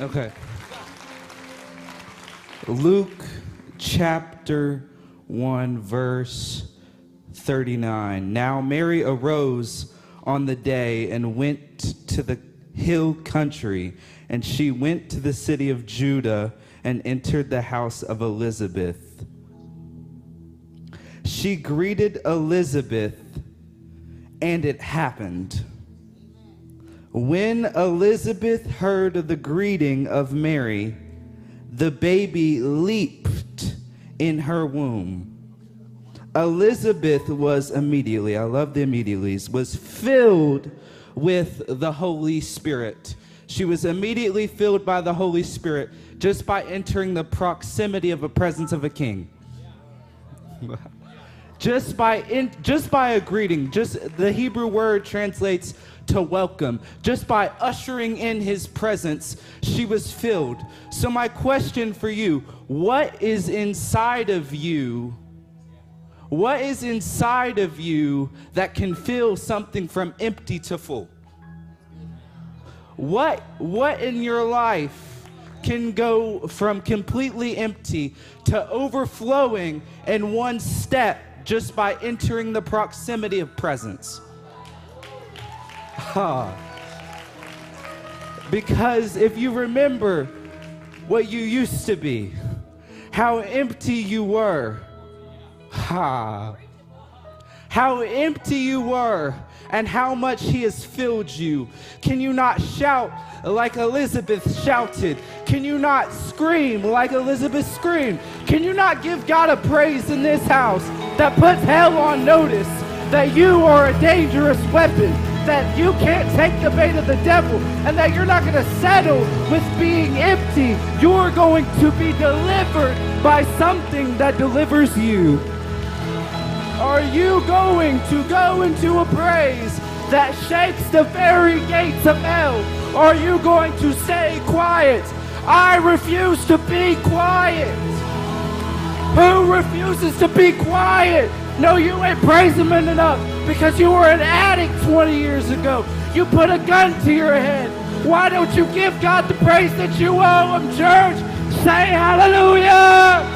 Okay. Luke chapter 1, verse 39. Now Mary arose on the day and went to the hill country, and she went to the city of Judah and entered the house of Elizabeth. She greeted Elizabeth, and it happened, when Elizabeth heard the greeting of Mary, the baby leaped in her womb. Elizabeth was immediately, I love the immediatelys, was filled with the Holy Spirit. She was immediately filled by the Holy Spirit just by entering the proximity of the presence of a king. Just by a greeting, just the Hebrew word translates to welcome. Just by ushering in his presence, she was filled. So my question for you, what is inside of you? What is inside of you that can fill something from empty to full? What in your life can go from completely empty to overflowing in one step just by entering the proximity of presence? Because if you remember what you used to be, how empty you were, how empty you were, and how much he has filled you. Can you not shout like Elizabeth shouted? Can you not scream like Elizabeth screamed? Can you not give God a praise in this house that puts hell on notice that you are a dangerous weapon, that you can't take the bait of the devil, and that you're not going to settle with being empty? You're going to be delivered by something that delivers you. Are you going to go into a praise that shakes the very gates of hell? Are you going to stay quiet? I refuse to be quiet. Who refuses to be quiet? No, you ain't praising him enough because you were an addict 20 years ago. You put a gun to your head. Why don't you give God the praise that you owe him, church? Say hallelujah!